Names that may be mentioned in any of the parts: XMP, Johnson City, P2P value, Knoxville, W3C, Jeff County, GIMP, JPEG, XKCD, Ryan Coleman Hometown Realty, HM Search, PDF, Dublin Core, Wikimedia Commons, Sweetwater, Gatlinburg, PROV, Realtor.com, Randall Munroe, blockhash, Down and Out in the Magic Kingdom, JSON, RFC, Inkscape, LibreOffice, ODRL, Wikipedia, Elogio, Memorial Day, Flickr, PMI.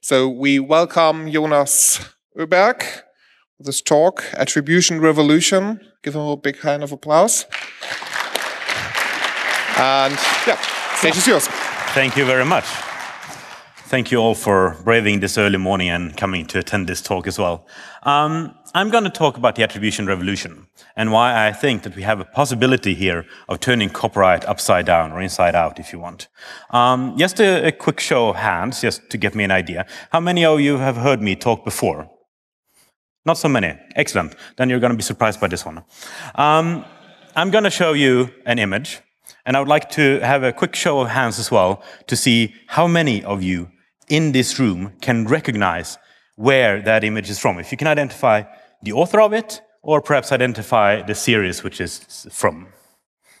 So we welcome Jonas Oeberg with this talk, Attribution Revolution. Give him a big hand of applause. And yeah, stage is yours. Thank you very much. Thank you all for braving this early morning and coming to attend this talk as well. I'm going to talk about the attribution revolution and why I think that we have a possibility here of turning copyright upside down or inside out, if you want. Just a quick show of hands, just to get me an idea. How many of you have heard me talk before? Not so many. Excellent. Then you're going to be surprised by this one. I'm going to show you an image, and I would like to have a quick show of hands as well to see how many of you in this room can recognize where that image is from. If you can identify the author of it, or perhaps identify the series which is from.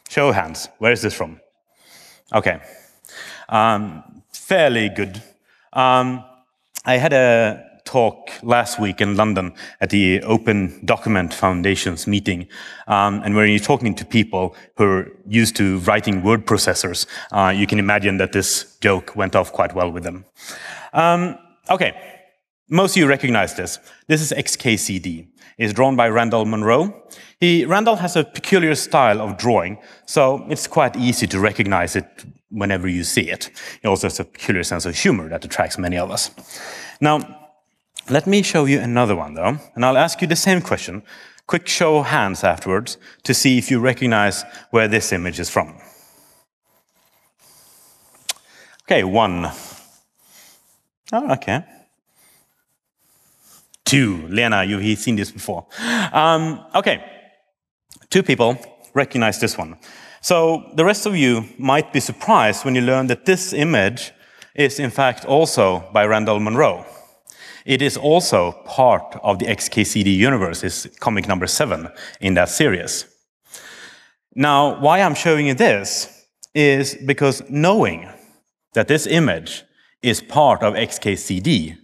Show of hands, where is this from? Okay, fairly good. I had a talk last week in London at the Open Document Foundation's meeting, and when you're talking to people who are used to writing word processors, you can imagine that this joke went off quite well with them. Okay, most of you recognize this. This is XKCD. It's drawn by Randall Munroe. Randall has a peculiar style of drawing, so it's quite easy to recognize it whenever you see it. He also has a peculiar sense of humor that attracts many of us. Now, let me show you another one, though, and I'll ask you the same question. Quick show of hands afterwards to see if you recognize where this image is from. Okay, one. Oh, okay. Two. Lena, you've seen this before. Okay, two people recognize this one. So the rest of you might be surprised when you learn that this image is, in fact, also by Randall Munroe. It is also part of the XKCD universe. It's comic number 7 in that series. Now, why I'm showing you this is because knowing that this image is part of XKCD,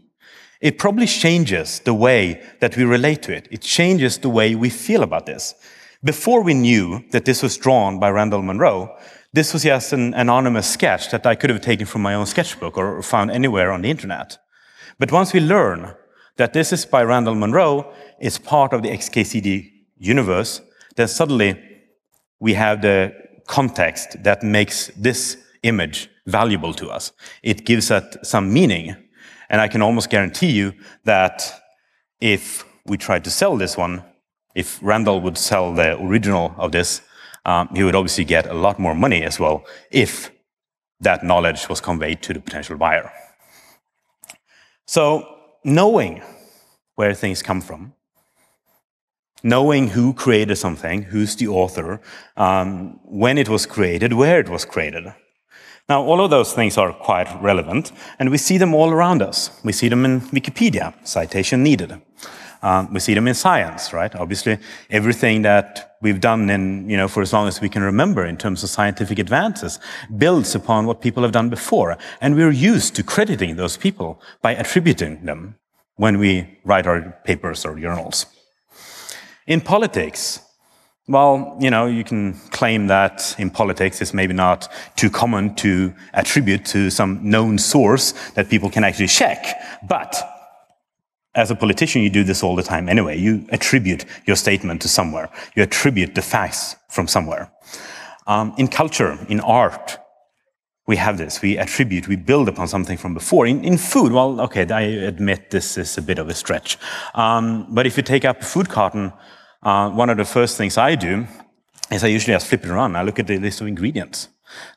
it probably changes the way that we relate to it. It changes the way we feel about this. Before we knew that this was drawn by Randall Munroe, this was just an anonymous sketch that I could have taken from my own sketchbook or found anywhere on the internet. But once we learn that this is by Randall Munroe, it's part of the XKCD universe, then suddenly we have the context that makes this image valuable to us. It gives that some meaning, and I can almost guarantee you that if we tried to sell this one, if Randall would sell the original of this, he would obviously get a lot more money as well if that knowledge was conveyed to the potential buyer. So knowing where things come from, knowing who created something, who's the author, when it was created, where it was created. Now, all of those things are quite relevant, and we see them all around us. We see them in Wikipedia, citation needed. We see them in science, right? Obviously, everything that we've done in, for as long as we can remember in terms of scientific advances builds upon what people have done before. And we're used to crediting those people by attributing them when we write our papers or journals. In politics, well, you can claim that in politics it's maybe not too common to attribute to some known source that people can actually check, but as a politician, you do this all the time anyway. You attribute your statement to somewhere. You attribute the facts from somewhere. In culture, in art, we have this. We attribute, we build upon something from before. In food, well, okay, I admit this is a bit of a stretch. But if you take up a food carton, one of the first things I do is I usually just flip it around. I look at the list of ingredients.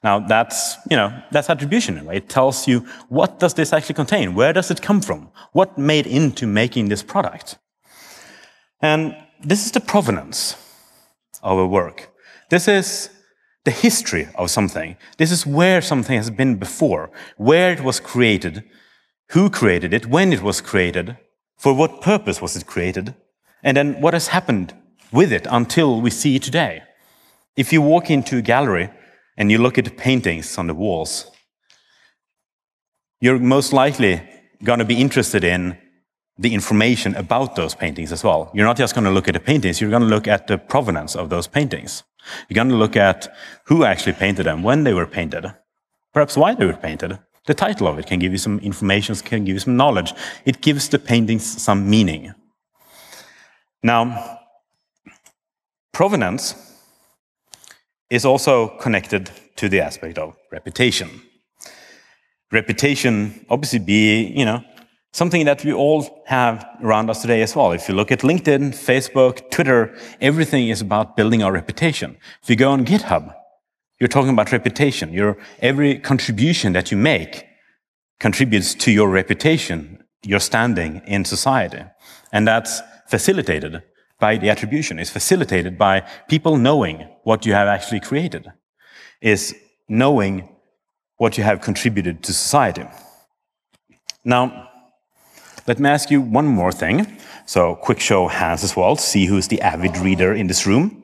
Now, that's attribution, right? It tells you what does this actually contain? Where does it come from? What made into making this product? And this is the provenance of a work. This is the history of something. This is where something has been before, where it was created, who created it, when it was created, for what purpose was it created, and then what has happened with it until we see today. If you walk into a gallery and you look at the paintings on the walls, you're most likely going to be interested in the information about those paintings as well. You're not just going to look at the paintings, you're going to look at the provenance of those paintings. You're going to look at who actually painted them, when they were painted, perhaps why they were painted, The title of it can give you some information, can give you some knowledge. It gives the paintings some meaning. Now, provenance is also connected to the aspect of reputation. Reputation obviously be, something that we all have around us today as well. If you look at LinkedIn, Facebook, Twitter, everything is about building our reputation. If you go on GitHub, you're talking about reputation. Every contribution that you make contributes to your reputation, your standing in society. And that's facilitated by the attribution. It's facilitated by people knowing what you have actually created. It's knowing what you have contributed to society. Now, let me ask you one more thing. So, quick show of hands as well, to see who's the avid reader in this room.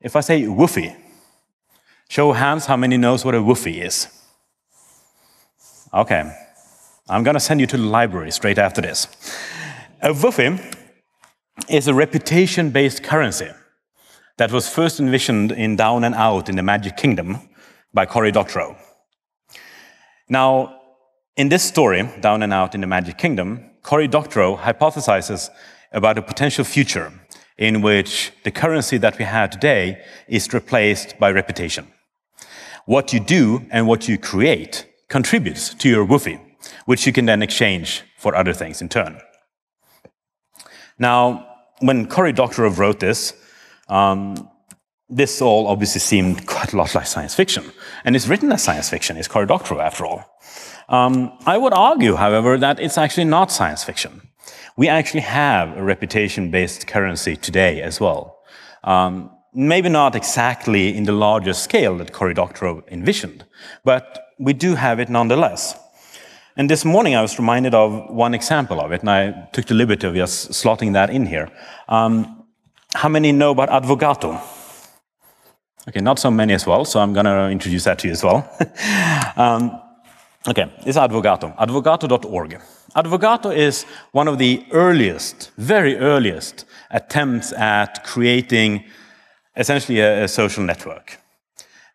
If I say woofie, show of hands, how many knows what a woofie is? Okay, I'm gonna send you to the library straight after this. A woofie is a reputation-based currency that was first envisioned in Down and Out in the Magic Kingdom by Cory Doctorow. Now, in this story, Down and Out in the Magic Kingdom, Cory Doctorow hypothesizes about a potential future in which the currency that we have today is replaced by reputation. What you do and what you create contributes to your woofie, which you can then exchange for other things in turn. Now, when Cory Doctorow wrote this, this all obviously seemed quite a lot like science fiction. And it's written as science fiction. It's Cory Doctorow, after all. I would argue, however, that it's actually not science fiction. We actually have a reputation-based currency today as well. Maybe not exactly in the larger scale that Cory Doctorow envisioned, but we do have it nonetheless. And this morning I was reminded of one example of it, and I took the liberty of just slotting that in here. How many know about Advogato? Okay, not so many as well, so I'm going to introduce that to you as well. Okay, it's Advogato, advogato.org. Advogato is one of the earliest, very earliest attempts at creating essentially a social network.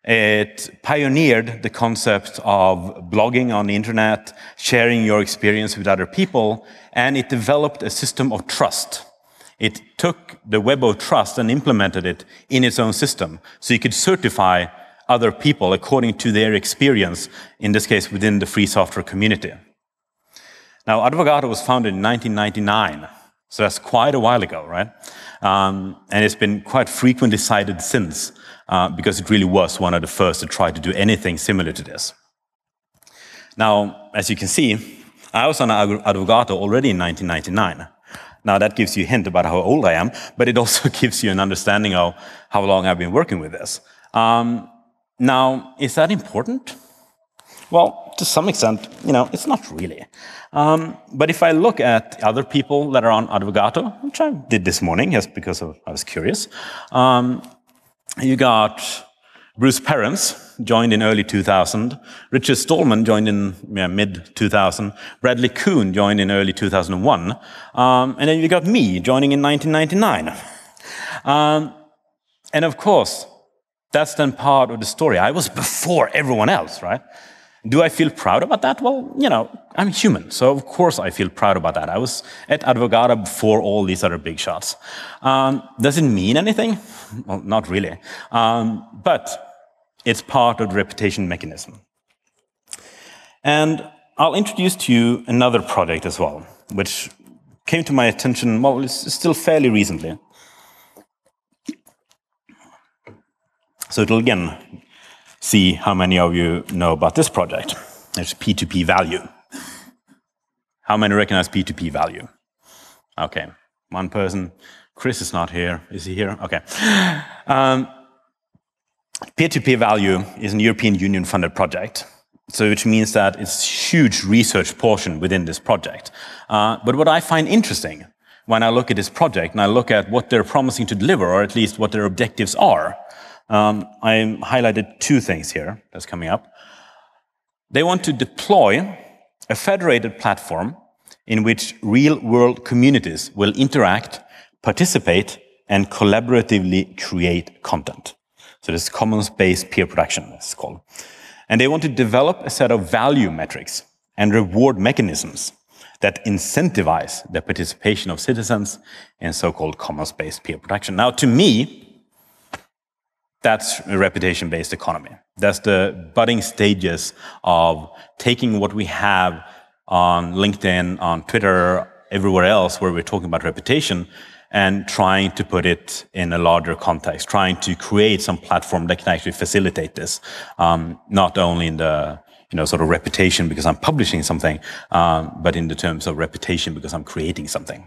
It pioneered the concept of blogging on the internet, sharing your experience with other people, and it developed a system of trust. It took the web of trust and implemented it in its own system, so you could certify other people according to their experience, in this case within the free software community. Now, Advogato was founded in 1999, so that's quite a while ago, right? And it's been quite frequently cited since, because it really was one of the first to try to do anything similar to this. Now, as you can see, I was on Advogato already in 1999. Now, that gives you a hint about how old I am, but it also gives you an understanding of how long I've been working with this. Now, is that important? Well, to some extent, it's not really. But if I look at other people that are on Advogato, which I did this morning just because I was curious, you got Bruce Perens, joined in early 2000. Richard Stallman joined in mid-2000. Bradley Kuhn joined in early 2001. And then you got me, joining in 1999. And of course, that's then part of the story. I was before everyone else, right? Do I feel proud about that? Well, I'm human, so of course I feel proud about that. I was at Advogato before all these other big shots. Does it mean anything? Well, not really. But it's part of the reputation mechanism. And I'll introduce to you another project as well, which came to my attention, well, it's still fairly recently. So it'll again see how many of you know about this project. There's P2P value. How many recognize P2P value? Okay, one person. Chris is not here. Is he here? Okay. P2P value is an European Union-funded project, so which means that it's a huge research portion within this project. But what I find interesting when I look at this project and I look at what they're promising to deliver, or at least what their objectives are, I highlighted two things here that's coming up. They want to deploy a federated platform in which real-world communities will interact, participate, and collaboratively create content. So this is commons-based peer production, it's called. And they want to develop a set of value metrics and reward mechanisms that incentivize the participation of citizens in so-called commons-based peer production. Now, to me, that's a reputation-based economy. That's the budding stages of taking what we have on LinkedIn, on Twitter, everywhere else where we're talking about reputation, and trying to put it in a larger context, trying to create some platform that can actually facilitate this, not only in the sort of reputation because I'm publishing something, but in the terms of reputation because I'm creating something.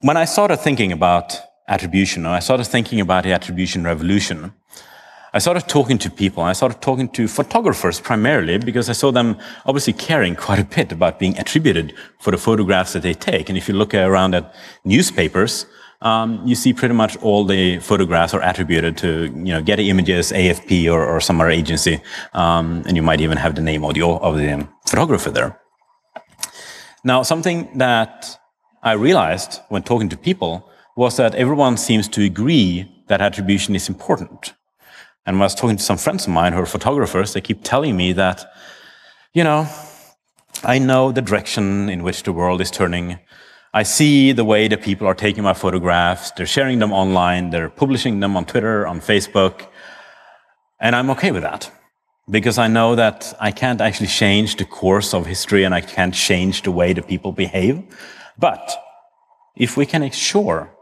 When I started thinking about attribution, and I started thinking about the attribution revolution, I started talking to people, and I started talking to photographers primarily because I saw them obviously caring quite a bit about being attributed for the photographs that they take. And if you look around at newspapers, you see pretty much all the photographs are attributed to Getty Images, AFP, or some other agency, and you might even have the name of the photographer there. Now, something that I realized when talking to people was that everyone seems to agree that attribution is important. And when I was talking to some friends of mine who are photographers, they keep telling me that, I know the direction in which the world is turning. I see the way that people are taking my photographs. They're sharing them online. They're publishing them on Twitter, on Facebook. And I'm okay with that because I know that I can't actually change the course of history and I can't change the way that people behave. But if we can ensure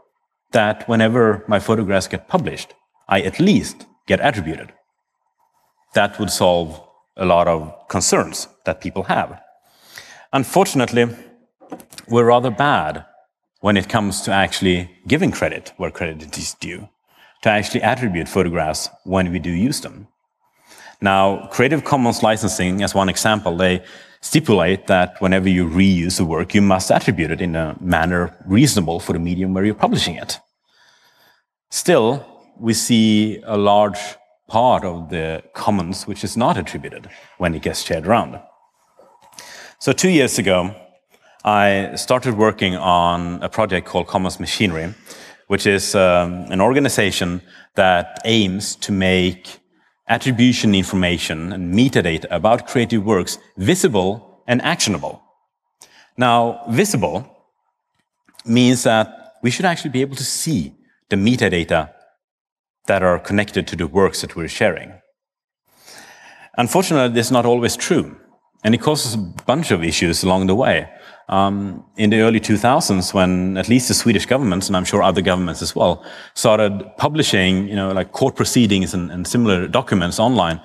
that whenever my photographs get published, I at least get attributed. That would solve a lot of concerns that people have. Unfortunately, we're rather bad when it comes to actually giving credit where credit is due, to actually attribute photographs when we do use them. Now, Creative Commons licensing, as one example, they stipulate that whenever you reuse a work, you must attribute it in a manner reasonable for the medium where you're publishing it. Still, we see a large part of the commons which is not attributed when it gets shared around. So 2 years ago, I started working on a project called Commons Machinery, which is an organization that aims to make attribution information and metadata about creative works visible and actionable. Now, visible means that we should actually be able to see the metadata that are connected to the works that we're sharing. Unfortunately, this is not always true, and it causes a bunch of issues along the way. In the early 2000s, when at least the Swedish governments, and I'm sure other governments as well, started publishing like court proceedings and similar documents online,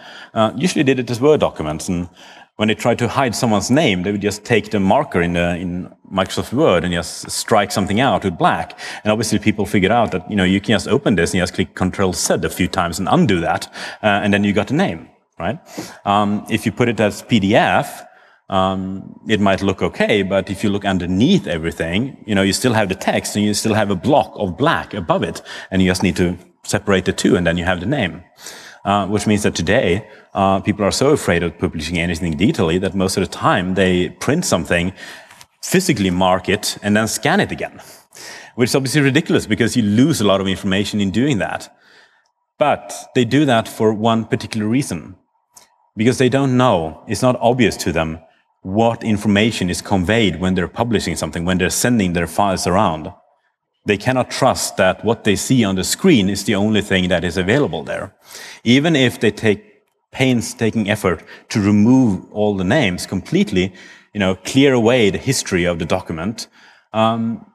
usually did it as Word documents. And when they tried to hide someone's name, they would just take the marker in Microsoft Word and just strike something out with black. And obviously people figured out that, you can just open this and just click Ctrl-Z a few times and undo that, and then you got the name, right? If you put it as PDF, it might look okay, but if you look underneath everything, you still have the text and you still have a block of black above it, and you just need to separate the two, and then you have the name. Which means that today, people are so afraid of publishing anything digitally that most of the time they print something, physically mark it, and then scan it again. Which is obviously ridiculous because you lose a lot of information in doing that. But they do that for one particular reason. Because they don't know, it's not obvious to them what information is conveyed when they're publishing something, when they're sending their files around. They cannot trust that what they see on the screen is the only thing that is available there. Even if they take painstaking effort to remove all the names completely, clear away the history of the document,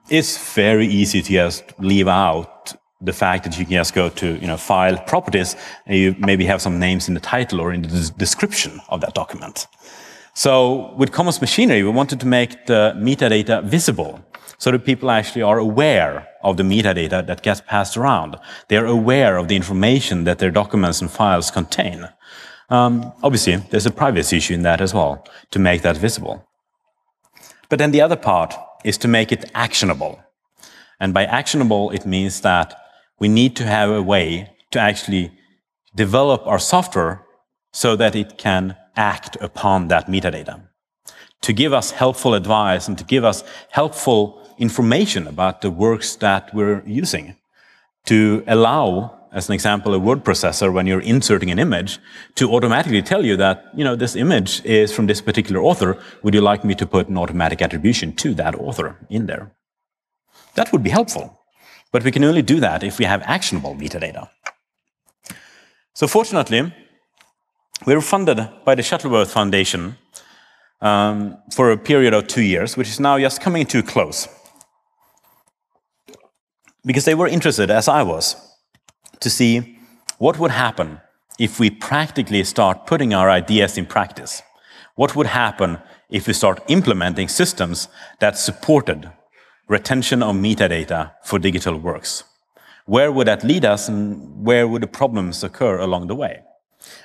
it's very easy to just leave out the fact that you can just go to file properties and you maybe have some names in the title or in the description of that document. So with Commons Machinery, we wanted to make the metadata visible so that people actually are aware of the metadata that gets passed around. They are aware of the information that their documents and files contain. Obviously, there's a privacy issue in that as well, to make that visible. But then the other part is to make it actionable. And by actionable, it means that we need to have a way to actually develop our software so that it can act upon that metadata, to give us helpful advice and to give us helpful information about the works that we're using, to allow as an example, a word processor, when you're inserting an image, to automatically tell you that, you know, this image is from this particular author. Would you like me to put an automatic attribution to that author in there? That would be helpful. But we can only do that if we have actionable metadata. So fortunately, we were funded by the Shuttleworth Foundation for a period of 2 years, which is now just coming to a close. Because they were interested, as I was, to see what would happen if we practically start putting our ideas in practice. What would happen if we start implementing systems that supported retention of metadata for digital works? Where would that lead us, and where would the problems occur along the way?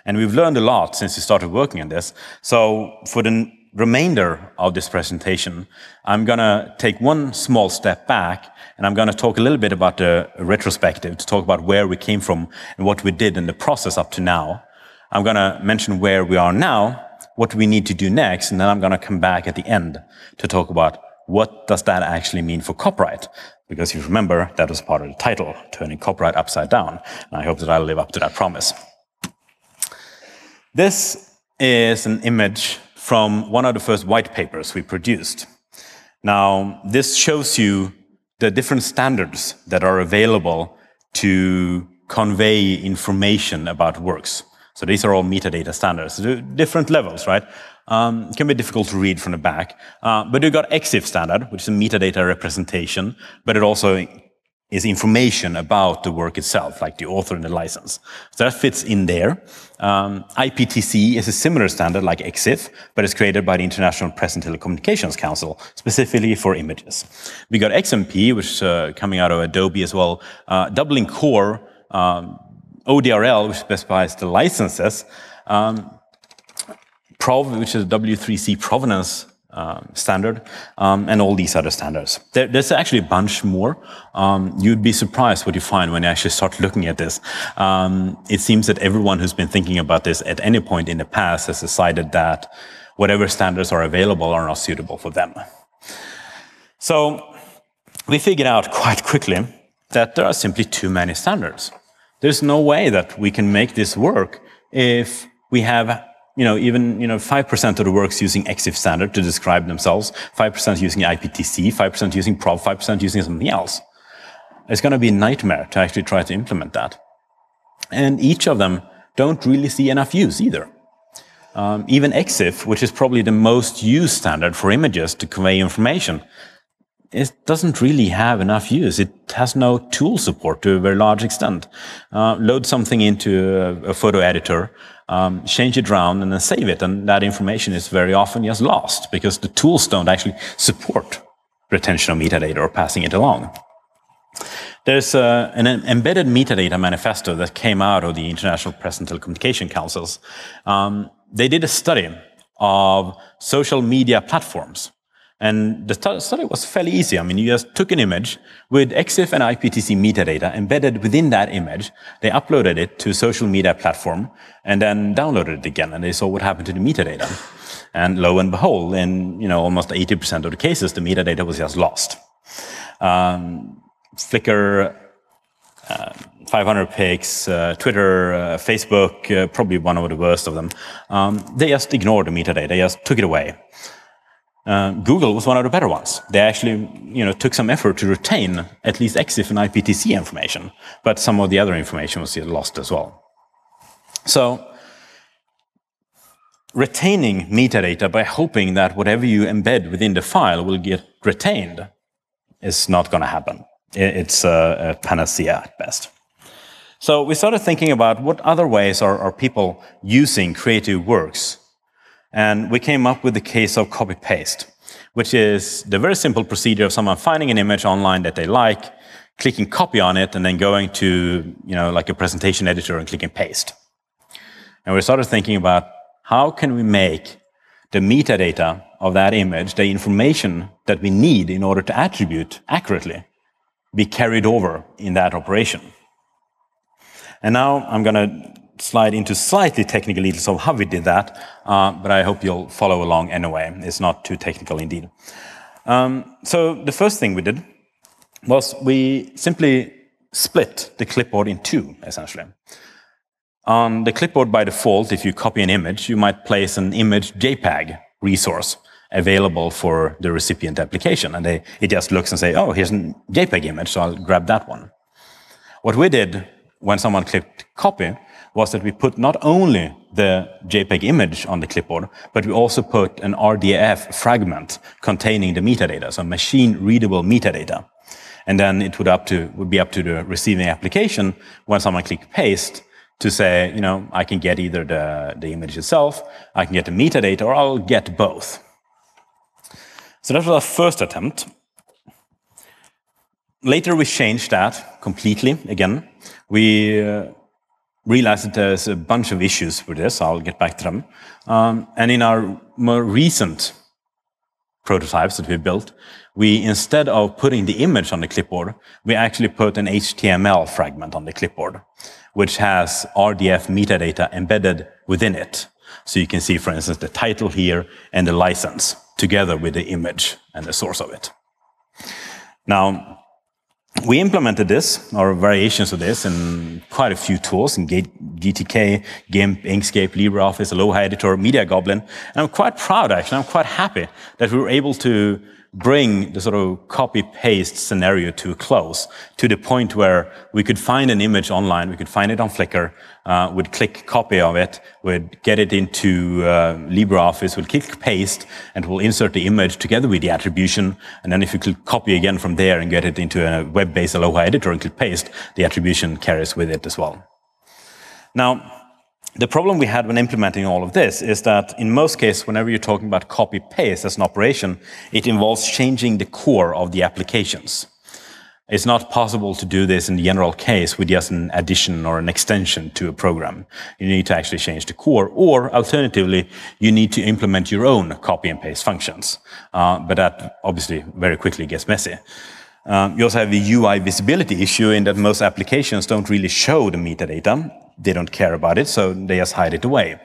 And we've learned a lot since we started working on this. So for the remainder of this presentation, I'm going to take one small step back, and I'm going to talk a little bit about the retrospective, to talk about where we came from and what we did in the process up to now. I'm going to mention where we are now, what we need to do next, and then I'm going to come back at the end to talk about what does that actually mean for copyright. Because you remember, that was part of the title, Turning Copyright Upside Down. And I hope that I'll live up to that promise. This is an image from one of the first white papers we produced. Now, this shows you the different standards that are available to convey information about works. So these are all metadata standards, different levels, right? It can be difficult to read from the back. But you've got EXIF standard, which is a metadata representation, but it also is information about the work itself, like the author and the license. So that fits in there. IPTC is a similar standard like EXIF, but it's created by the International Press and Telecommunications Council, specifically for images. We got XMP, which is coming out of Adobe as well. Dublin Core, ODRL, which specifies the licenses. PROV, which is a W3C provenance standard, and all these other standards. There's actually a bunch more. You'd be surprised what you find when you actually start looking at this. It seems that everyone who's been thinking about this at any point in the past has decided that whatever standards are available are not suitable for them. So we figured out quite quickly that there are simply too many standards. There's no way that we can make this work if we have even 5% of the works using EXIF standard to describe themselves, 5% using IPTC, 5% using PROV, 5% using something else. It's going to be a nightmare to actually try to implement that. And each of them don't really see enough use either. Even EXIF, which is probably the most used standard for images to convey information, it doesn't really have enough use. It has no tool support to a very large extent. Load something into a photo editor, change it around, and then save it. And that information is very often just lost because the tools don't actually support retention of metadata or passing it along. There's an embedded metadata manifesto that came out of the International Press and Telecommunication Councils. They did a study of social media platforms. And the study was fairly easy. I mean, you just took an image with EXIF and IPTC metadata embedded within that image. They uploaded it to a social media platform and then downloaded it again. And they saw what happened to the metadata. And lo and behold, in almost 80% of the cases, the metadata was just lost. Flickr, 500 pics, Twitter, Facebook, probably one of the worst of them. They just ignored the metadata. They just took it away. Google was one of the better ones. They actually, took some effort to retain at least EXIF and IPTC information, but some of the other information was lost as well. So retaining metadata by hoping that whatever you embed within the file will get retained is not going to happen. It's a panacea at best. So we started thinking about what other ways are people using creative works. And we came up with the case of copy-paste, which is the very simple procedure of someone finding an image online that they like, clicking copy on it, and then going to, like a presentation editor and clicking paste. And we started thinking about how can we make the metadata of that image, the information that we need in order to attribute accurately, be carried over in that operation. And now I'm going to slide into slightly technical details of how we did that, but I hope you'll follow along anyway. It's not too technical indeed. So the first thing we did was we simply split the clipboard in two, essentially. On the clipboard by default, if you copy an image, you might place an image JPEG resource available for the recipient application. And it just looks and say, oh, here's a JPEG image, so I'll grab that one. What we did when someone clicked copy was that we put not only the JPEG image on the clipboard, but we also put an RDF fragment containing the metadata, so machine-readable metadata. And then it would be up to the receiving application when someone clicked paste to say, you know, I can get either the image itself, I can get the metadata, or I'll get both. So that was our first attempt. Later, we changed that completely again. We realized that there's a bunch of issues with this. I'll get back to them. And in our more recent prototypes that we built, we, instead of putting the image on the clipboard, we actually put an HTML fragment on the clipboard, which has RDF metadata embedded within it. So you can see, for instance, the title here and the license together with the image and the source of it. Now, we implemented this, or variations of this, in quite a few tools, in GTK, GIMP, Inkscape, LibreOffice, Aloha Editor, Media Goblin. And I'm quite proud, actually, I'm quite happy that we were able to bring the sort of copy-paste scenario to a close, to the point where we could find an image online, we could find it on Flickr, we'd click copy of it, we'd get it into LibreOffice, we'd click paste, and we'll insert the image together with the attribution, and then if you click copy again from there and get it into a web-based Aloha editor and click paste, the attribution carries with it as well. Now, the problem we had when implementing all of this is that in most cases, whenever you're talking about copy-paste as an operation, it involves changing the core of the applications. It's not possible to do this in the general case with just an addition or an extension to a program. You need to actually change the core, or alternatively, you need to implement your own copy and paste functions. But that obviously very quickly gets messy. You also have the UI visibility issue in that most applications don't really show the metadata. They don't care about it, so they just hide it away.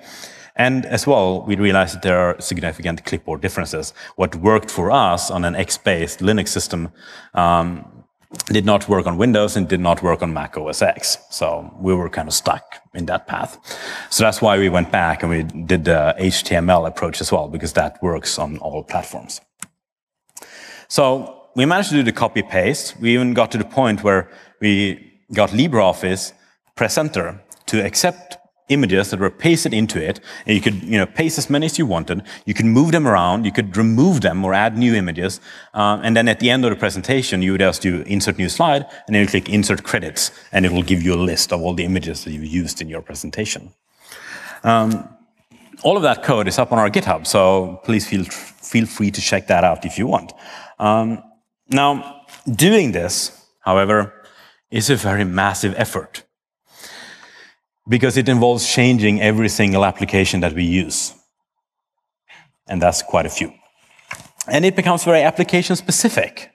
And as well, we realized that there are significant clipboard differences. What worked for us on an X-based Linux system did not work on Windows and did not work on Mac OS X. So we were kind of stuck in that path. So that's why we went back and we did the HTML approach as well, because that works on all platforms. So we managed to do the copy-paste. We even got to the point where we got LibreOffice Presenter to accept images that were pasted into it, and you could, you know, paste as many as you wanted. You could move them around, you could remove them or add new images, and then at the end of the presentation, you would just do insert new slide, and then you click insert credits, and it will give you a list of all the images that you used in your presentation. All of that code is up on our GitHub, so please feel free to check that out if you want. Now, doing this, however, is a very massive effort, because it involves changing every single application that we use. And that's quite a few. And it becomes very application-specific.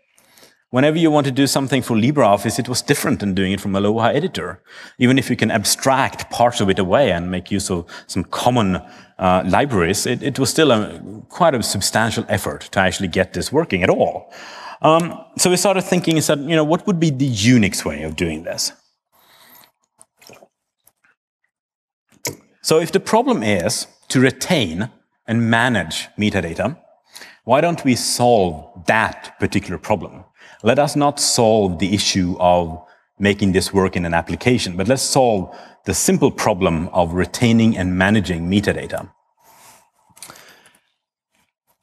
Whenever you want to do something for LibreOffice, it was different than doing it from Aloha Editor. Even if you can abstract parts of it away and make use of some common libraries, it was still quite a substantial effort to actually get this working at all. So we started thinking, said, you know, what would be the Unix way of doing this? So if the problem is to retain and manage metadata, why don't we solve that particular problem? Let us not solve the issue of making this work in an application, but let's solve the simple problem of retaining and managing metadata.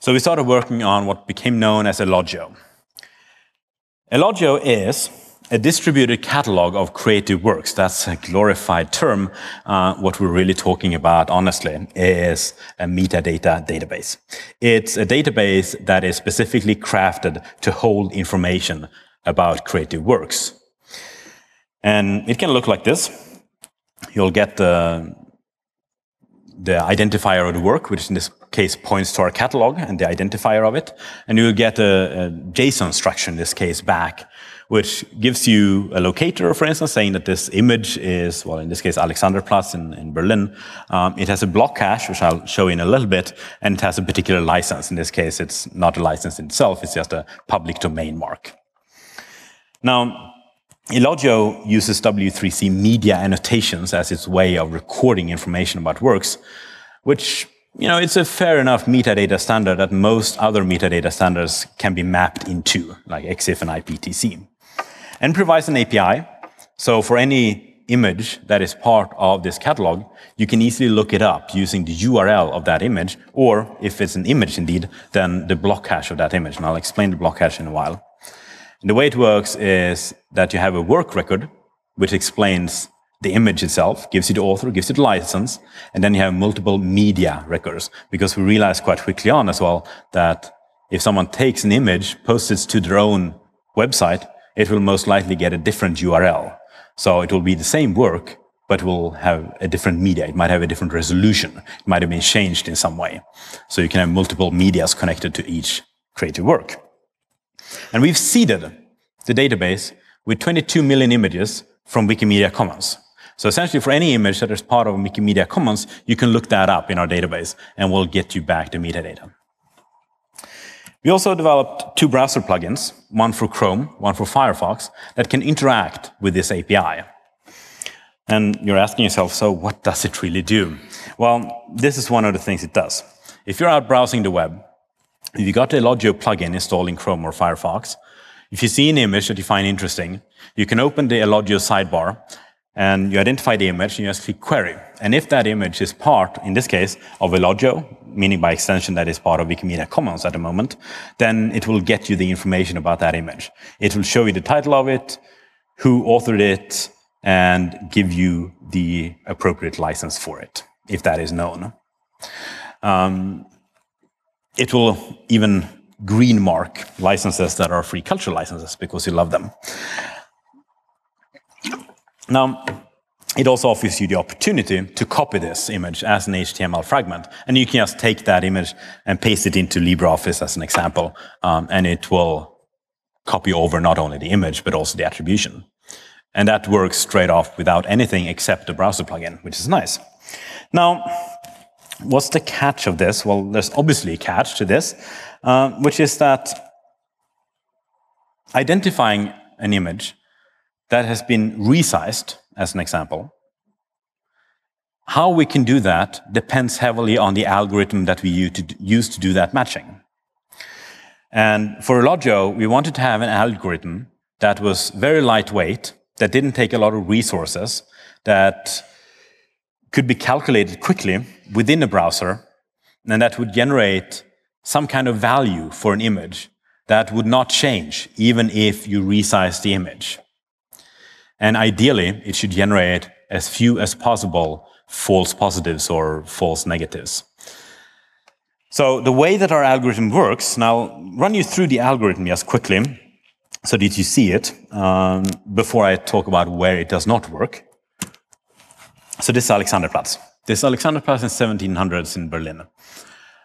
So we started working on what became known as Elogio. Elogio is a distributed catalog of creative works. That's a glorified term. What we're really talking about, honestly, is a metadata database. It's a database that is specifically crafted to hold information about creative works. And it can look like this. You'll get the identifier of the work, which in this case points to our catalog and the identifier of it. And you'll get a JSON structure, in this case, back, which gives you a locator, for instance, saying that this image is, well, in this case, Alexanderplatz in Berlin. It has a block cache, which I'll show in a little bit, and it has a particular license. In this case, it's not a license itself, it's just a public domain mark. Now, Elogio uses W3C media annotations as its way of recording information about works, which, you know, it's a fair enough metadata standard that most other metadata standards can be mapped into, like EXIF and IPTC, and provides an API. So for any image that is part of this catalog, you can easily look it up using the URL of that image, or if it's an image indeed, then the block hash of that image. And I'll explain the block hash in a while. And the way it works is that you have a work record, which explains the image itself, gives you the author, gives you the license, and then you have multiple media records, because we realized quite quickly on as well that if someone takes an image, posts it to their own website, it will most likely get a different URL. So it will be the same work, but will have a different media. It might have a different resolution. It might have been changed in some way. So you can have multiple medias connected to each creative work. And we've seeded the database with 22 million images from Wikimedia Commons. So essentially, for any image that is part of Wikimedia Commons, you can look that up in our database, and we'll get you back the metadata. We also developed two browser plugins, one for Chrome, one for Firefox, that can interact with this API. And you're asking yourself, so what does it really do? Well, this is one of the things it does. If you're out browsing the web, if you got the Elogio plugin installed in Chrome or Firefox, if you see an image that you find interesting, you can open the Elogio sidebar, and you identify the image, and you just click Query. And if that image is part, in this case, of Elogio, meaning by extension that is part of Wikimedia Commons at the moment, then it will get you the information about that image. It will show you the title of it, who authored it, and give you the appropriate license for it, if that is known. It will even green mark licenses that are free cultural licenses, because you love them. Now, it also offers you the opportunity to copy this image as an HTML fragment, and you can just take that image and paste it into LibreOffice as an example, and it will copy over not only the image, but also the attribution. And that works straight off without anything except the browser plugin, which is nice. Now, what's the catch of this? Well, there's obviously a catch to this, which is that identifying an image that has been resized, as an example, how we can do that depends heavily on the algorithm that we use to do that matching. And for Elogio, we wanted to have an algorithm that was very lightweight, that didn't take a lot of resources, that could be calculated quickly within a browser, and that would generate some kind of value for an image that would not change, even if you resize the image. And ideally, it should generate as few as possible false positives or false negatives. So the way that our algorithm works, now I'll run you through the algorithm just quickly so that you see it before I talk about where it does not work. So this is Alexanderplatz. This is Alexanderplatz in 1700s in Berlin.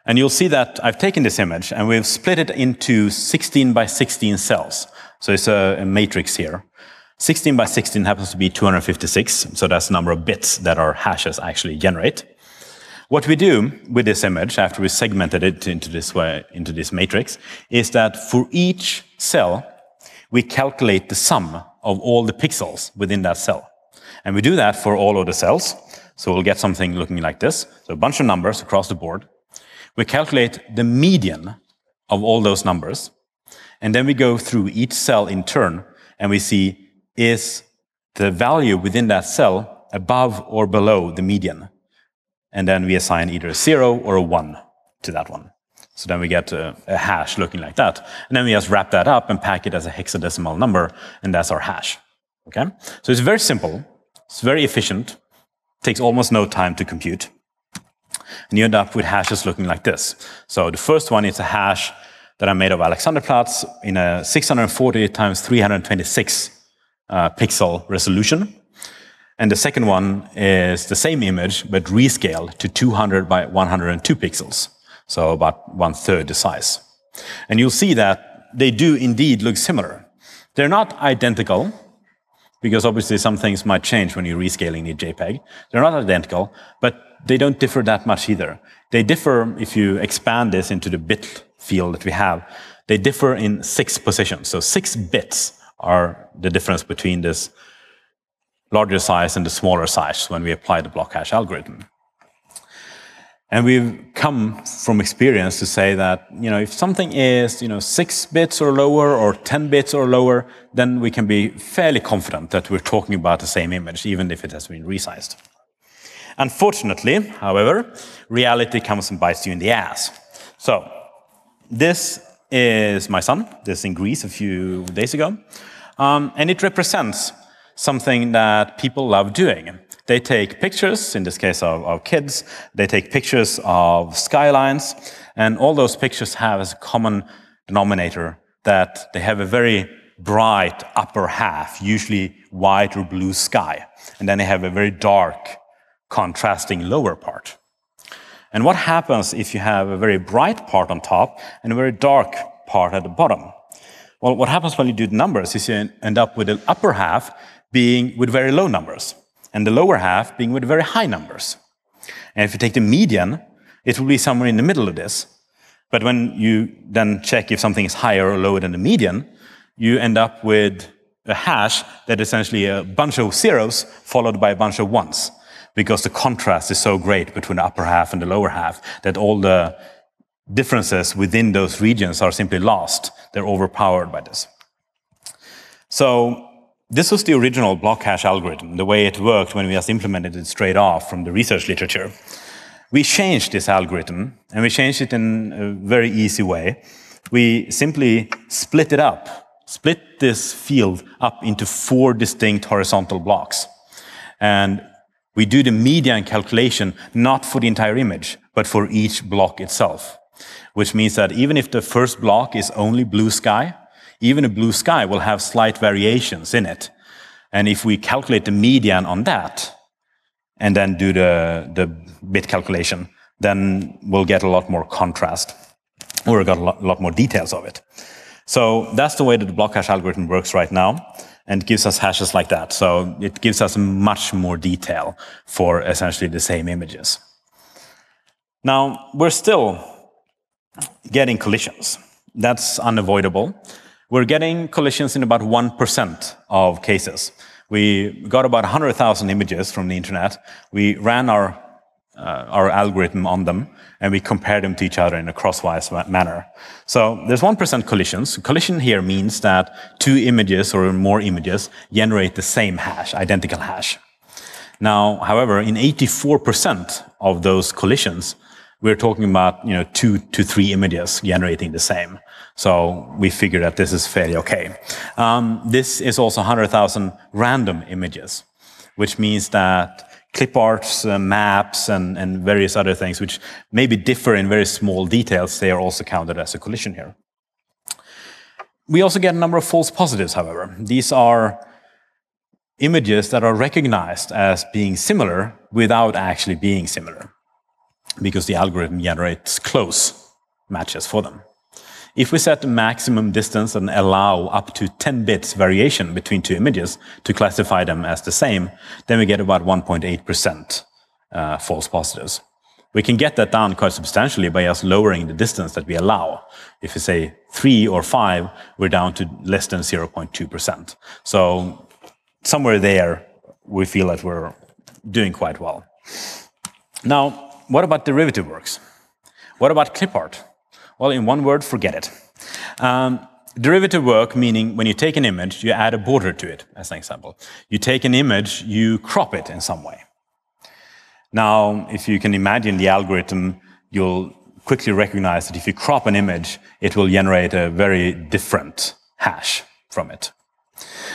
And you'll see that I've taken this image and we've split it into 16 by 16 cells. So it's a matrix here. 16 by 16 happens to be 256, so that's the number of bits that our hashes actually generate. What we do with this image, after we segmented it into this matrix, is that for each cell, we calculate the sum of all the pixels within that cell. And we do that for all of the cells, so we'll get something looking like this. So a bunch of numbers across the board. We calculate the median of all those numbers, and then we go through each cell in turn, and we see, is the value within that cell above or below the median? And then we assign either a 0 or a 1 to that one. So then we get a hash looking like that. And then we just wrap that up and pack it as a hexadecimal number, and that's our hash. Okay? So it's very simple. It's very efficient. It takes almost no time to compute. And you end up with hashes looking like this. So the first one is a hash that I made of Alexanderplatz in a 640 times 326 pixel resolution. And the second one is the same image, but rescaled to 200 by 102 pixels, so about 1/3 the size. And you'll see that they do indeed look similar. They're not identical, because obviously some things might change when you're rescaling the JPEG. They're not identical, but they don't differ that much either. They differ, if you expand this into the bit field that we have, they differ in 6 positions, so 6 bits are the difference between this larger size and the smaller size when we apply the block hash algorithm. And we've come from experience to say that, you know, if something is, you know, 6 bits or lower or 10 bits or lower, then we can be fairly confident that we're talking about the same image, even if it has been resized. Unfortunately, however, reality comes and bites you in the ass. So this is my son. This is in Greece a few days ago. And it represents something that people love doing. They take pictures, in this case of kids, they take pictures of skylines, and all those pictures have as a common denominator that they have a very bright upper half, usually white or blue sky, and then they have a very dark, contrasting lower part. And what happens if you have a very bright part on top and a very dark part at the bottom? Well, what happens when you do the numbers is you end up with the upper half being with very low numbers, and the lower half being with very high numbers. And if you take the median, it will be somewhere in the middle of this. But when you then check if something is higher or lower than the median, you end up with a hash that is essentially a bunch of zeros followed by a bunch of ones, because the contrast is so great between the upper half and the lower half that all the differences within those regions are simply lost. They're overpowered by this. So this was the original block hash algorithm, the way it worked when we just implemented it straight off from the research literature. We changed this algorithm, and we changed it in a very easy way. We simply split it up, split this field up into 4 distinct horizontal blocks. And we do the median calculation not for the entire image, but for each block itself, which means that even if the first block is only blue sky, even a blue sky will have slight variations in it. And if we calculate the median on that, and then do the bit calculation, then we'll get a lot more contrast, or we'll get a lot more details of it. So that's the way that the block hash algorithm works right now, and gives us hashes like that. So it gives us much more detail for essentially the same images. Now, we're still getting collisions. That's unavoidable. We're getting collisions in about 1% of cases. We got about 100,000 images from the internet. We ran our algorithm on them, and we compared them to each other in a crosswise manner. So there's 1% collisions. Collision here means that 2 images or more images generate the same hash, identical hash. Now, however, in 84% of those collisions, we're talking about, you know, 2 to 3 images generating the same. So we figure that this is fairly okay. This is also 100,000 random images, which means that clip arts, maps, and various other things, which maybe differ in very small details, they are also counted as a collision here. We also get a number of false positives, however. These are images that are recognized as being similar without actually being similar, because the algorithm generates close matches for them. If we set the maximum distance and allow up to 10 bits variation between 2 images to classify them as the same, then we get about 1.8% false positives. We can get that down quite substantially by just lowering the distance that we allow. If we say 3 or 5, we're down to less than 0.2%. So somewhere there, we feel that we're doing quite well. Now, what about derivative works? What about clip art? Well, in one word, forget it. Derivative work, meaning when you take an image, you add a border to it, as an example. You take an image, you crop it in some way. Now, if you can imagine the algorithm, you'll quickly recognize that if you crop an image, it will generate a very different hash from it.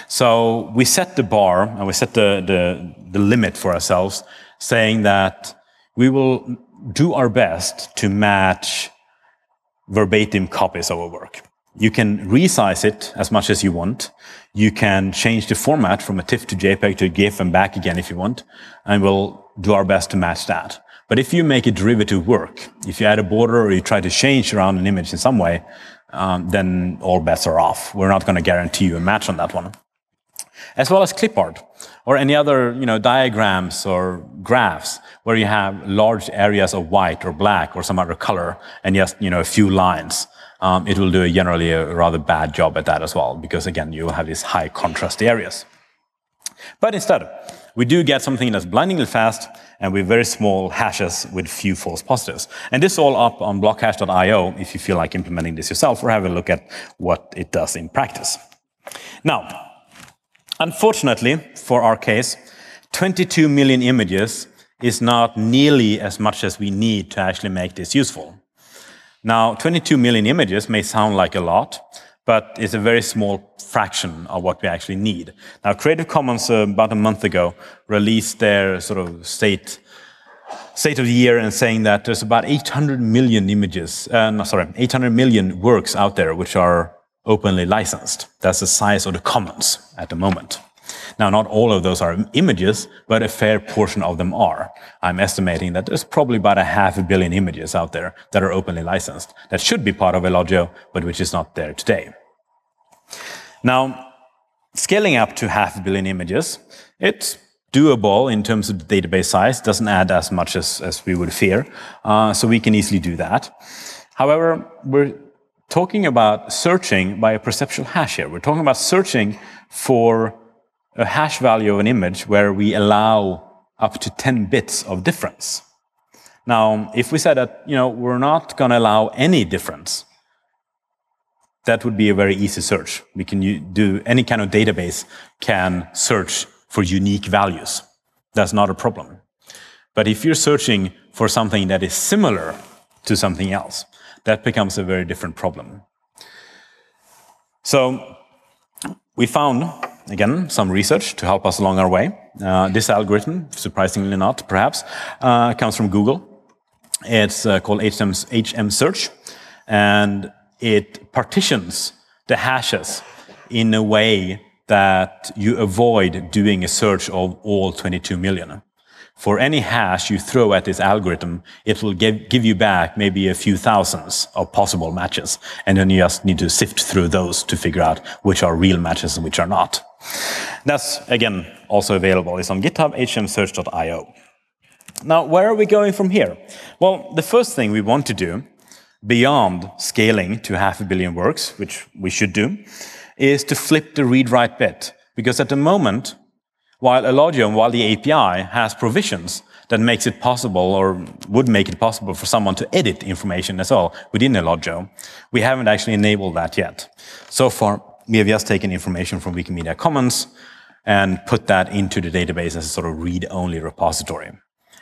So we set the bar, and we set the limit for ourselves, saying that we will do our best to match verbatim copies of a work. You can resize it as much as you want. You can change the format from a TIFF to JPEG to a GIF and back again if you want, and we'll do our best to match that. But if you make a derivative work, if you add a border or you try to change around an image in some way, then all bets are off. We're not going to guarantee you a match on that one. As well as clip art or any other, you know, diagrams or graphs where you have large areas of white or black or some other color and just, you know, a few lines. it will do generally a rather bad job at that as well, because again, you will have these high contrast areas. But instead, we do get something that's blindingly fast and with very small hashes with few false positives. And this is all up on blockhash.io if you feel like implementing this yourself or have a look at what it does in practice. Now, unfortunately for our case, 22 million images is not nearly as much as we need to actually make this useful. Now, 22 million images may sound like a lot, but it's a very small fraction of what we actually need. Now, Creative Commons, about a month ago, released their sort of state of the year and saying that there's about 800 million images, 800 million works out there which are openly licensed. That's the size of the commons at the moment. Now, not all of those are images, but a fair portion of them are. I'm estimating that there's probably about 500 million images out there that are openly licensed, that should be part of Elogio, but which is not there today. Now, scaling up to 500 million images, it's doable in terms of the database size, doesn't add as much as we would fear, so we can easily do that. However, we're talking about searching by a perceptual hash here. We're talking about searching for a hash value of an image where we allow up to 10 bits of difference. Now, if we said that, you know, we're not going to allow any difference, that would be a very easy search. We can do any kind of database can search for unique values. That's not a problem. But if you're searching for something that is similar to something else, that becomes a very different problem. So we found, again, some research to help us along our way. This algorithm, surprisingly not, perhaps, comes from Google. It's called HM Search, and it partitions the hashes in a way that you avoid doing a search of all 22 million. For any hash you throw at this algorithm, it will give you back maybe a few thousands of possible matches, and then you just need to sift through those to figure out which are real matches and which are not. That's, again, also available. It's on GitHub, hmsearch.io. Now, where are we going from here? Well, the first thing we want to do, beyond scaling to 500 million works, which we should do, is to flip the read-write bit, because at the moment, while Elogio and while the API has provisions that makes it possible or would make it possible for someone to edit information as well within Elogio, we haven't actually enabled that yet. So far, we have just taken information from Wikimedia Commons and put that into the database as a sort of read-only repository.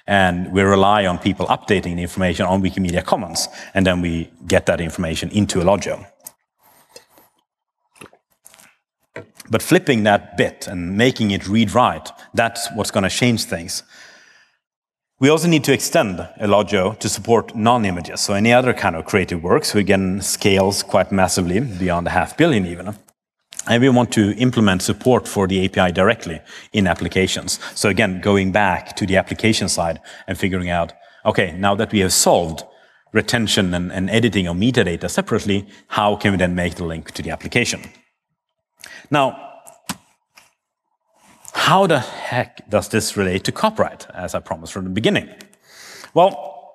And we rely on people updating the information on Wikimedia Commons, and then we get that information into Elogio. But flipping that bit and making it read-write, that's what's going to change things. We also need to extend Elogio to support non-images, so any other kind of creative works, which again scales quite massively, beyond 500 million even. And we want to implement support for the API directly in applications. So again, going back to the application side and figuring out, okay, now that we have solved retention and editing of metadata separately, how can we then make the link to the application? Now, how the heck does this relate to copyright, as I promised from the beginning? Well,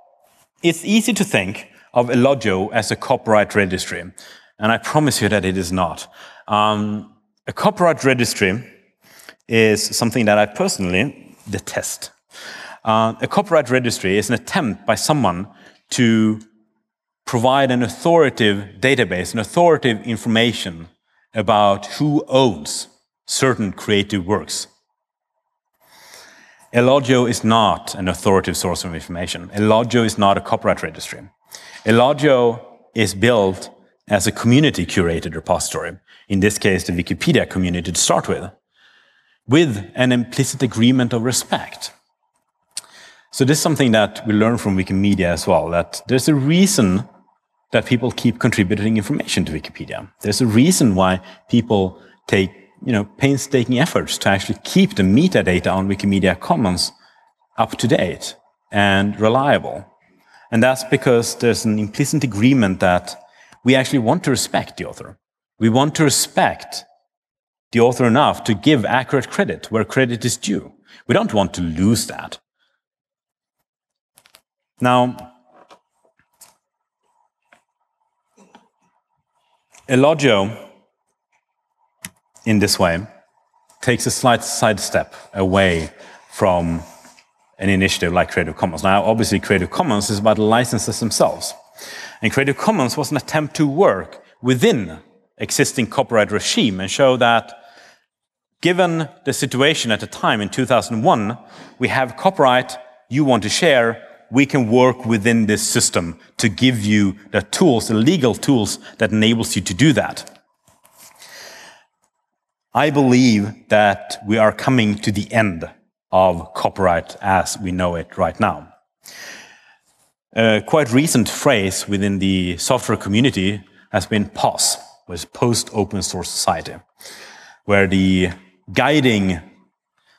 it's easy to think of Elogio as a copyright registry, and I promise you that it is not. A copyright registry is something that I personally detest. A copyright registry is an attempt by someone to provide an authoritative database, an authoritative information about who owns certain creative works. Elogio is not an authoritative source of information. Elogio is not a copyright registry. Elogio is built as a community-curated repository, in this case, the Wikipedia community to start with an implicit agreement of respect. So this is something that we learn from Wikimedia as well, that there's a reason that people keep contributing information to Wikipedia. There's a reason why people take, you know, painstaking efforts to actually keep the metadata on Wikimedia Commons up to date and reliable. And that's because there's an implicit agreement that we actually want to respect the author. We want to respect the author enough to give accurate credit where credit is due. We don't want to lose that. Now, Elogio, in this way, takes a slight sidestep away from an initiative like Creative Commons. Now, obviously, Creative Commons is about licenses themselves. And Creative Commons was an attempt to work within existing copyright regime and show that, given the situation at the time in 2001, we have copyright, you want to share, we can work within this system to give you the tools, the legal tools that enables you to do that. I believe that we are coming to the end of copyright as we know it right now. A quite recent phrase within the software community has been POS, which is Post Open Source Society, where the guiding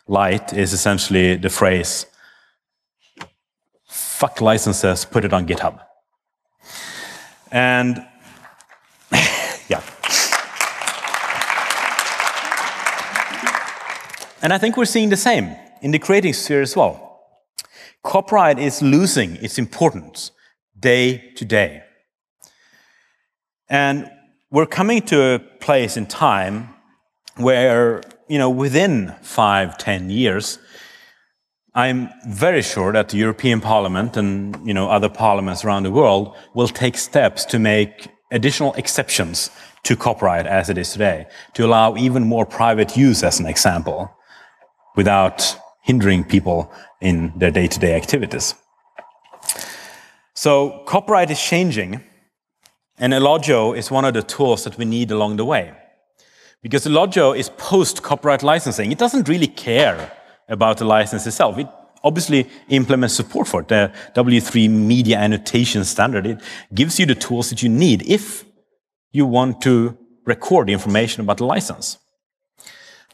light is essentially the phrase, fuck licenses, put it on GitHub. And yeah. And I think we're seeing the same in the creative sphere as well. Copyright is losing its importance day to day. And we're coming to a place in time where, you know, within 5-10 years, I'm very sure that the European Parliament and, you know, other parliaments around the world will take steps to make additional exceptions to copyright as it is today, to allow even more private use, as an example, without hindering people in their day-to-day activities. So copyright is changing, and Elogio is one of the tools that we need along the way. Because Elogio is post-copyright licensing. It doesn't really care about the license itself. It obviously implements support for it, the W3 media annotation standard. It gives you the tools that you need if you want to record the information about the license.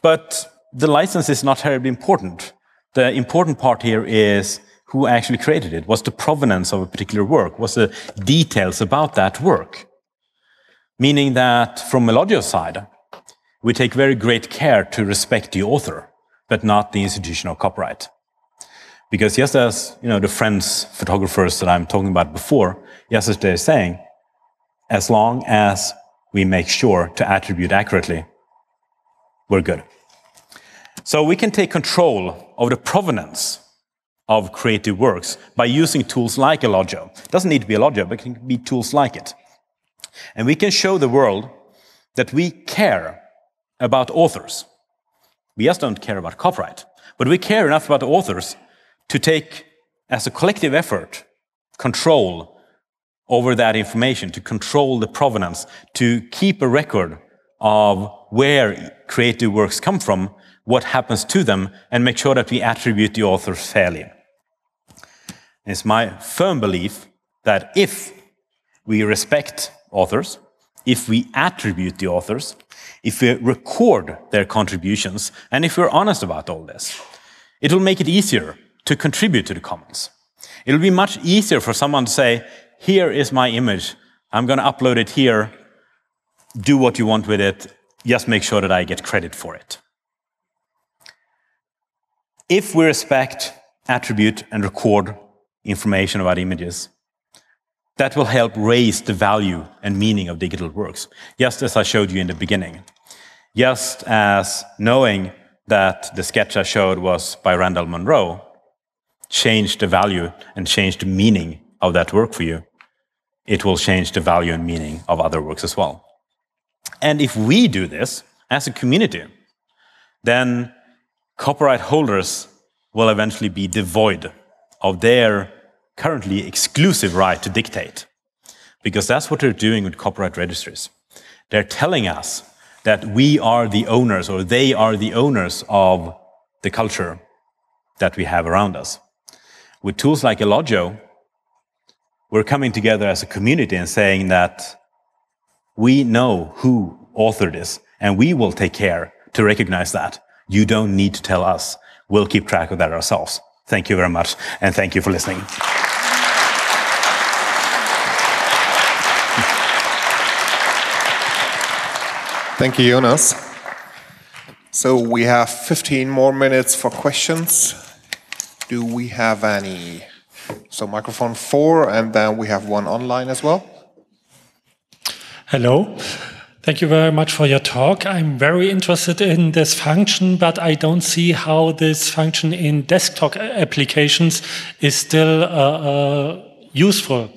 But the license is not terribly important. The important part here is who actually created it. What's the provenance of a particular work? What's the details about that work? Meaning that from Elogio's side, we take very great care to respect the author, but not the institution of copyright. Because just as, you know, the Friends photographers that I'm talking about before, just as they're saying, as long as we make sure to attribute accurately, we're good. So we can take control of the provenance of creative works by using tools like Elogio. It doesn't need to be Elogio, but it can be tools like it. And we can show the world that we care about authors. We just don't care about copyright, but we care enough about authors to take, as a collective effort, control over that information, to control the provenance, to keep a record of where creative works come from, what happens to them, and make sure that we attribute the author fairly. It's my firm belief that if we respect authors, if we attribute the authors, if we record their contributions, and if we're honest about all this, it will make it easier to contribute to the commons. It will be much easier for someone to say, here is my image, I'm going to upload it here, do what you want with it, just make sure that I get credit for it. If we respect, attribute, and record information about images, that will help raise the value and meaning of digital works, just as I showed you in the beginning. Just as knowing that the sketch I showed was by Randall Munroe changed the value and changed the meaning of that work for you, it will change the value and meaning of other works as well. And if we do this as a community, then copyright holders will eventually be devoid of their currently exclusive right to dictate, because that's what they're doing with copyright registries. They're telling us that we are the owners, or they are the owners of the culture that we have around us. With tools like Elogio, we're coming together as a community and saying that we know who authored this, and we will take care to recognize that. You don't need to tell us. We'll keep track of that ourselves. Thank you very much, and thank you for listening. Thank you, Jonas. So we have 15 more minutes for questions. Do we have any? So microphone 4, and then we have one online as well. Hello. Thank you very much for your talk. I'm very interested in this function, but I don't see how this function in desktop applications is still useful.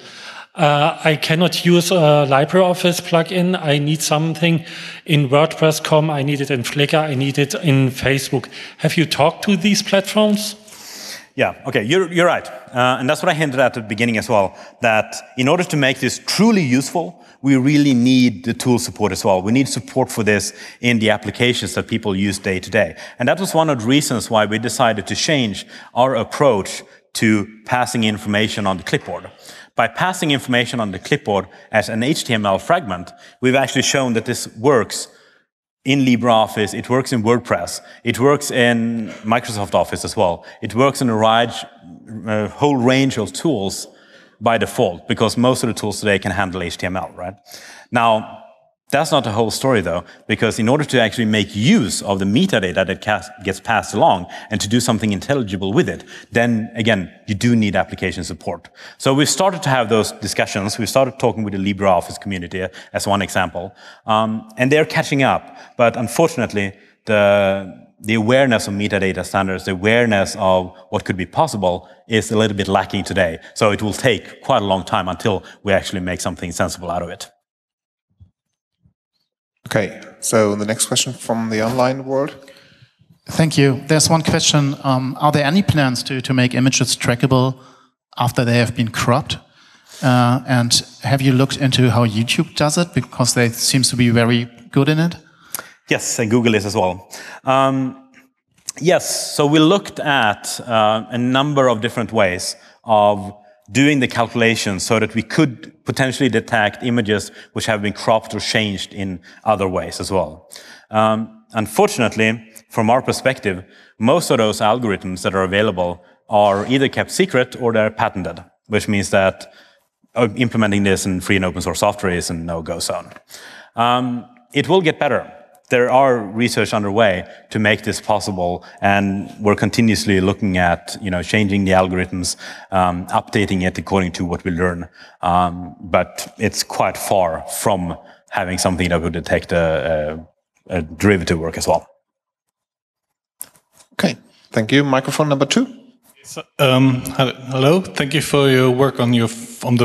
I cannot use a LibreOffice plugin. I need something in WordPress.com. I need it in Flickr. I need it in Facebook. Have you talked to these platforms? Yeah, okay, you're right. And that's what I hinted at the beginning as well, that in order to make this truly useful, we really need the tool support as well. We need support for this in the applications that people use day to day. And that was one of the reasons why we decided to change our approach to passing information on the clipboard. By passing information on the clipboard as an HTML fragment, we've actually shown that this works in LibreOffice, it works in WordPress, it works in Microsoft Office as well. It works in a whole range of tools by default, because most of the tools today can handle HTML, right? Now, that's not the whole story, though, because in order to actually make use of the metadata that gets passed along and to do something intelligible with it, then, again, you do need application support. So we've started to have those discussions. We've started talking with the LibreOffice community as one example, and they're catching up. But unfortunately, the awareness of metadata standards, the awareness of what could be possible is a little bit lacking today. So it will take quite a long time until we actually make something sensible out of it. Okay, so the next question from the online world. Thank you. There's one question. Are there any plans to make images trackable after they have been cropped? And have you looked into how YouTube does it? Because they seem to be very good in it. Yes, and Google is as well. Yes, so we looked at a number of different ways of doing the calculations so that we could potentially detect images which have been cropped or changed in other ways as well. Unfortunately, from our perspective, most of those algorithms that are available are either kept secret or they're patented, which means that implementing this in free and open source software is a no-go zone. It will get better. There are research underway to make this possible, and we're continuously looking at, changing the algorithms, updating it according to what we learn. But it's quite far from having something that would detect a derivative work as well. Okay, thank you. Microphone number 2. So, hello. Thank you for your work on the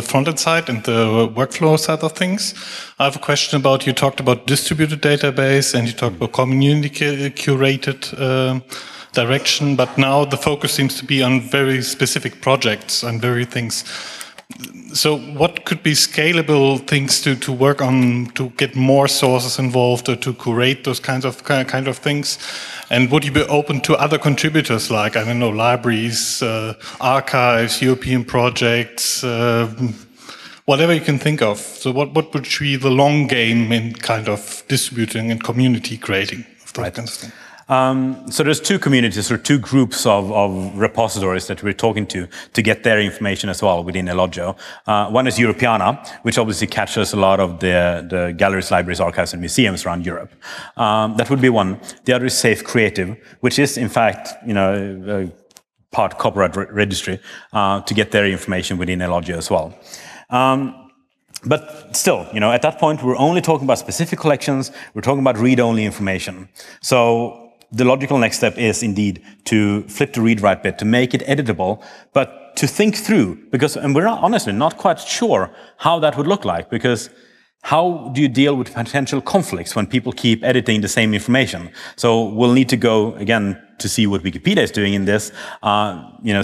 front-end side and the workflow side of things. I have a question about, you talked about distributed database and you talked about community-curated direction, but now the focus seems to be on very specific projects and very things. So what could be scalable things to work on to get more sources involved or to curate those kind of things? And would you be open to other contributors like, I don't know, libraries, archives, European projects, whatever you can think of? So what would be the long game in kind of distributing and community creating of that kind of thing? So there's 2 communities or 2 groups of repositories that we're talking to get their information as well within Elogio. One is Europeana, which obviously catches a lot of the galleries, libraries, archives, and museums around Europe. That would be one. The other is Safe Creative, which is, in fact, part copyright registry to get their information within Elogio as well. But still, at that point, we're only talking about specific collections. We're talking about read-only information. So the logical next step is indeed to flip the read-write bit, to make it editable, but to think through, because we're honestly not quite sure how that would look like, because how do you deal with potential conflicts when people keep editing the same information? So we'll need to go, again, to see what Wikipedia is doing in this,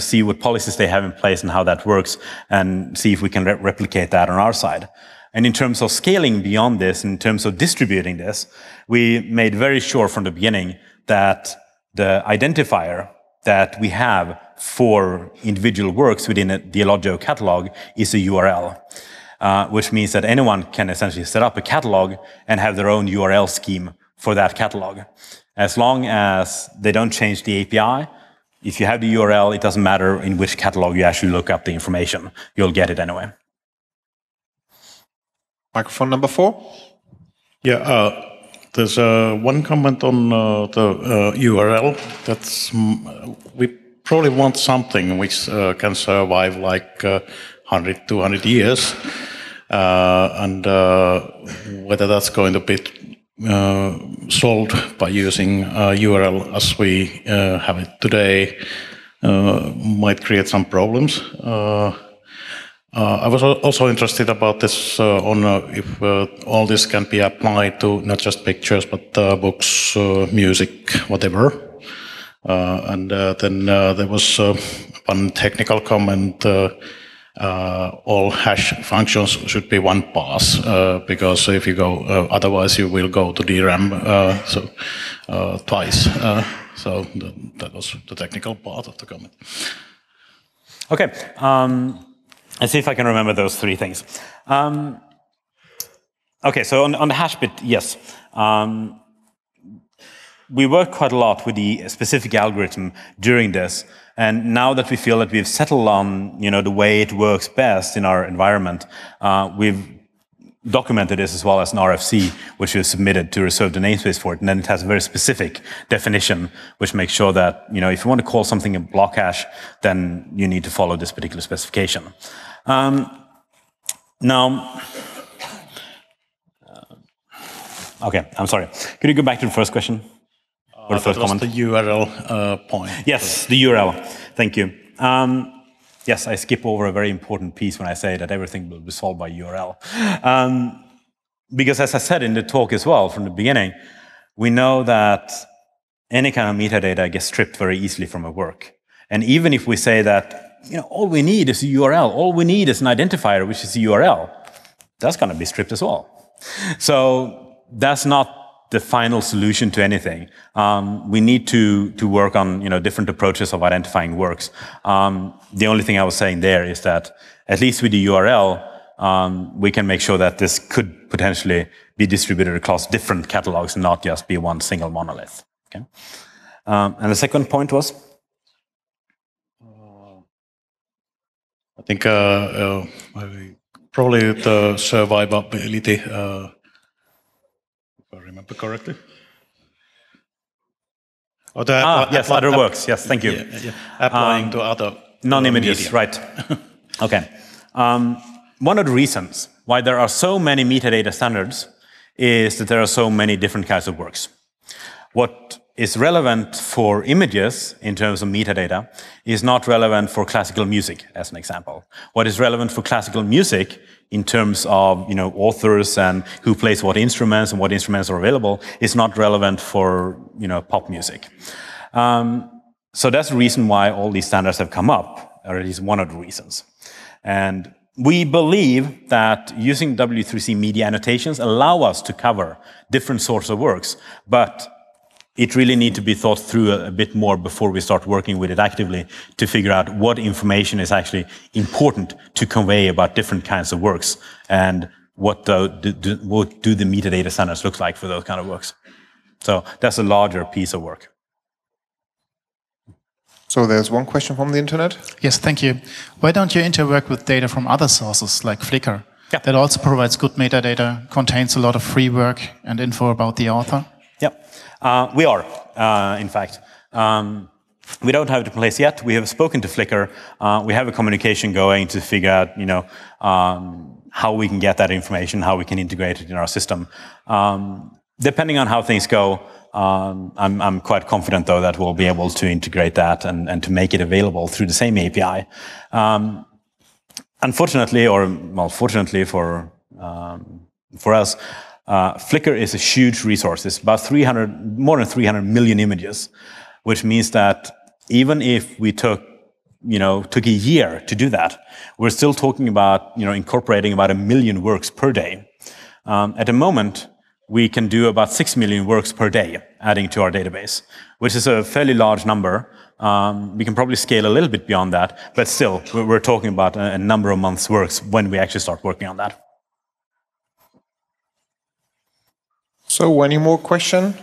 see what policies they have in place and how that works, and see if we can replicate that on our side. And in terms of scaling beyond this, in terms of distributing this, we made very sure from the beginning that the identifier that we have for individual works within the Elogio catalog is a URL, which means that anyone can essentially set up a catalog and have their own URL scheme for that catalog. As long as they don't change the API, if you have the URL, it doesn't matter in which catalog you actually look up the information. You'll get it anyway. Microphone number 4. Yeah. There's one comment on the URL. We probably want something which can survive like 100, 200 years. and whether that's going to be solved by using URL as we have it today might create some problems. I was also interested about this on if all this can be applied to not just pictures, but books, music, whatever. And then there was one technical comment, all hash functions should be one pass, because if you go, otherwise you will go to DRAM twice. So that was the technical part of the comment. Okay. Let's see if I can remember those three things. Okay, so on the hash bit, yes. We worked quite a lot with the specific algorithm during this, and now that we feel that we've settled on, you know, the way it works best in our environment, we've documented this as well as an RFC, which is submitted to reserve the namespace for it, and then it has a very specific definition, which makes sure that, you know, if you want to call something a block hash, then you need to follow this particular specification. Okay, I'm sorry. Could you go back to the first question? Or the first comment? The URL point. Yes, the URL. Thank you. Yes, I skip over a very important piece when I say that everything will be solved by URL. Because as I said in the talk as well from the beginning, we know that any kind of metadata gets stripped very easily from a work. And even if we say that, you know, all we need is a URL, all we need is an identifier, which is a URL, that's going to be stripped as well. So that's not the final solution to anything. We need to work on, you know, different approaches of identifying works. The only thing I was saying there is that at least with the URL, we can make sure that this could potentially be distributed across different catalogs and not just be one single monolith. Okay. And the second point was? I think probably the survivability, if I remember correctly. Or the yes, other works. Yes, thank you. Yeah, yeah. Applying to other non-images, right? Okay. One of the reasons why there are so many metadata standards is that there are so many different kinds of works. What is relevant for images in terms of metadata is not relevant for classical music, as an example. What is relevant for classical music in terms of, you know, authors and who plays what instruments and what instruments are available is not relevant for, you know, pop music. So that's the reason why all these standards have come up, or at least one of the reasons. And we believe that using W3C media annotations allow us to cover different sorts of works, but it really needs to be thought through a bit more before we start working with it actively to figure out what information is actually important to convey about different kinds of works and what do the metadata standards look like for those kind of works. So that's a larger piece of work. So there's one question from the internet. Yes, thank you. Why don't you interact with data from other sources like Flickr? Yeah. That also provides good metadata, contains a lot of free work and info about the author. Yeah. We are, in fact. We don't have the place yet. We have spoken to Flickr. We have a communication going to figure out, you know, how we can get that information, how we can integrate it in our system. Depending on how things go, I'm quite confident, though, that we'll be able to integrate that and to make it available through the same API. Unfortunately, or, well, fortunately for us, Flickr is a huge resource. It's about more than 300 million images, which means that even if we took a year to do that, we're still talking about, you know, incorporating about 1 million works per day. At the moment, we can do about 6 million works per day adding to our database, which is a fairly large number. We can probably scale a little bit beyond that, but still, we're talking about a number of months' works when we actually start working on that. So, any more question?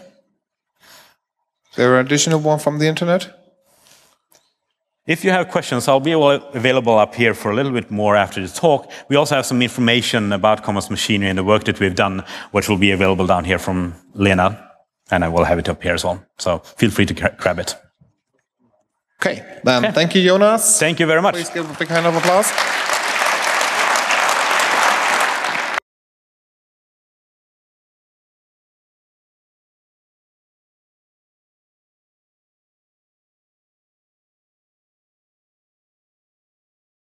There are additional one from the internet? If you have questions, I'll be available up here for a little bit more after the talk. We also have some information about Commons Machinery and the work that we've done, which will be available down here from Lena, and I will have it up here as well. So feel free to grab it. Okay. Thank you, Jonas. Thank you very much. Please give a big hand of applause.